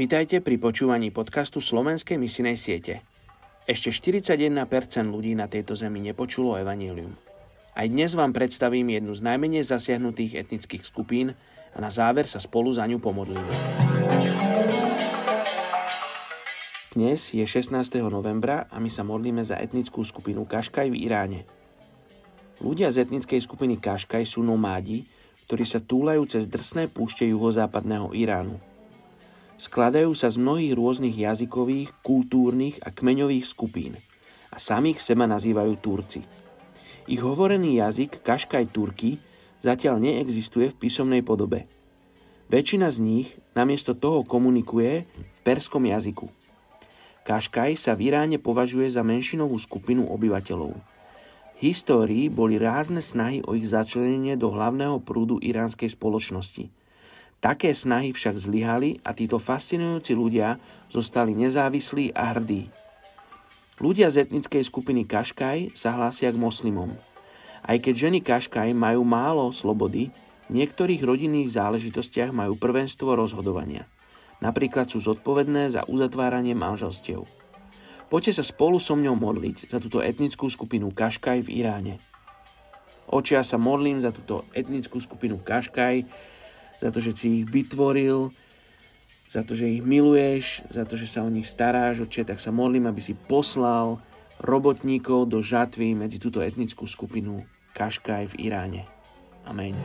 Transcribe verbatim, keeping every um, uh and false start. Vítajte pri počúvaní podcastu Slovenskej misijnej siete. Ešte štyridsaťjeden percent ľudí na tejto zemi nepočulo evanjelium. Aj dnes vám predstavím jednu z najmenej zasiahnutých etnických skupín a na záver sa spolu za ňu pomodlíme. Dnes je šestnásteho novembra a my sa modlíme za etnickú skupinu Kaškaj v Iráne. Ľudia z etnickej skupiny Kaškaj sú nomádi, ktorí sa túlajú cez drsné púšte juhozápadného Iránu. Skladajú sa z mnohých rôznych jazykových, kultúrnych a kmeňových skupín a samých seba nazývajú Turci. Ich hovorený jazyk Kaškaj Turky zatiaľ neexistuje v písomnej podobe. Väčšina z nich namiesto toho komunikuje v perskom jazyku. Kaškaj sa v Iráne považuje za menšinovú skupinu obyvateľov. V histórii boli rázne snahy o ich začlenenie do hlavného prúdu iránskej spoločnosti. Také snahy však zlyhali a títo fascinujúci ľudia zostali nezávislí a hrdí. Ľudia z etnickej skupiny Kaškaj sa hlásia k moslimom. Aj keď ženy Kaškaj majú málo slobody, v niektorých rodinných záležitostiach majú prvenstvo rozhodovania. Napríklad sú zodpovedné za uzatváranie manželstiev. Poďte sa spolu so mňou modliť za túto etnickú skupinu Kaškaj v Iráne. Oče, ja sa modlím za túto etnickú skupinu Kaškaj, za to, že si ich vytvoril, za to, že ich miluješ, za to, že sa o nich staráš, Otče, tak sa modlím, aby si poslal robotníkov do žatvy medzi túto etnickú skupinu Kaškaj v Iráne. Amen.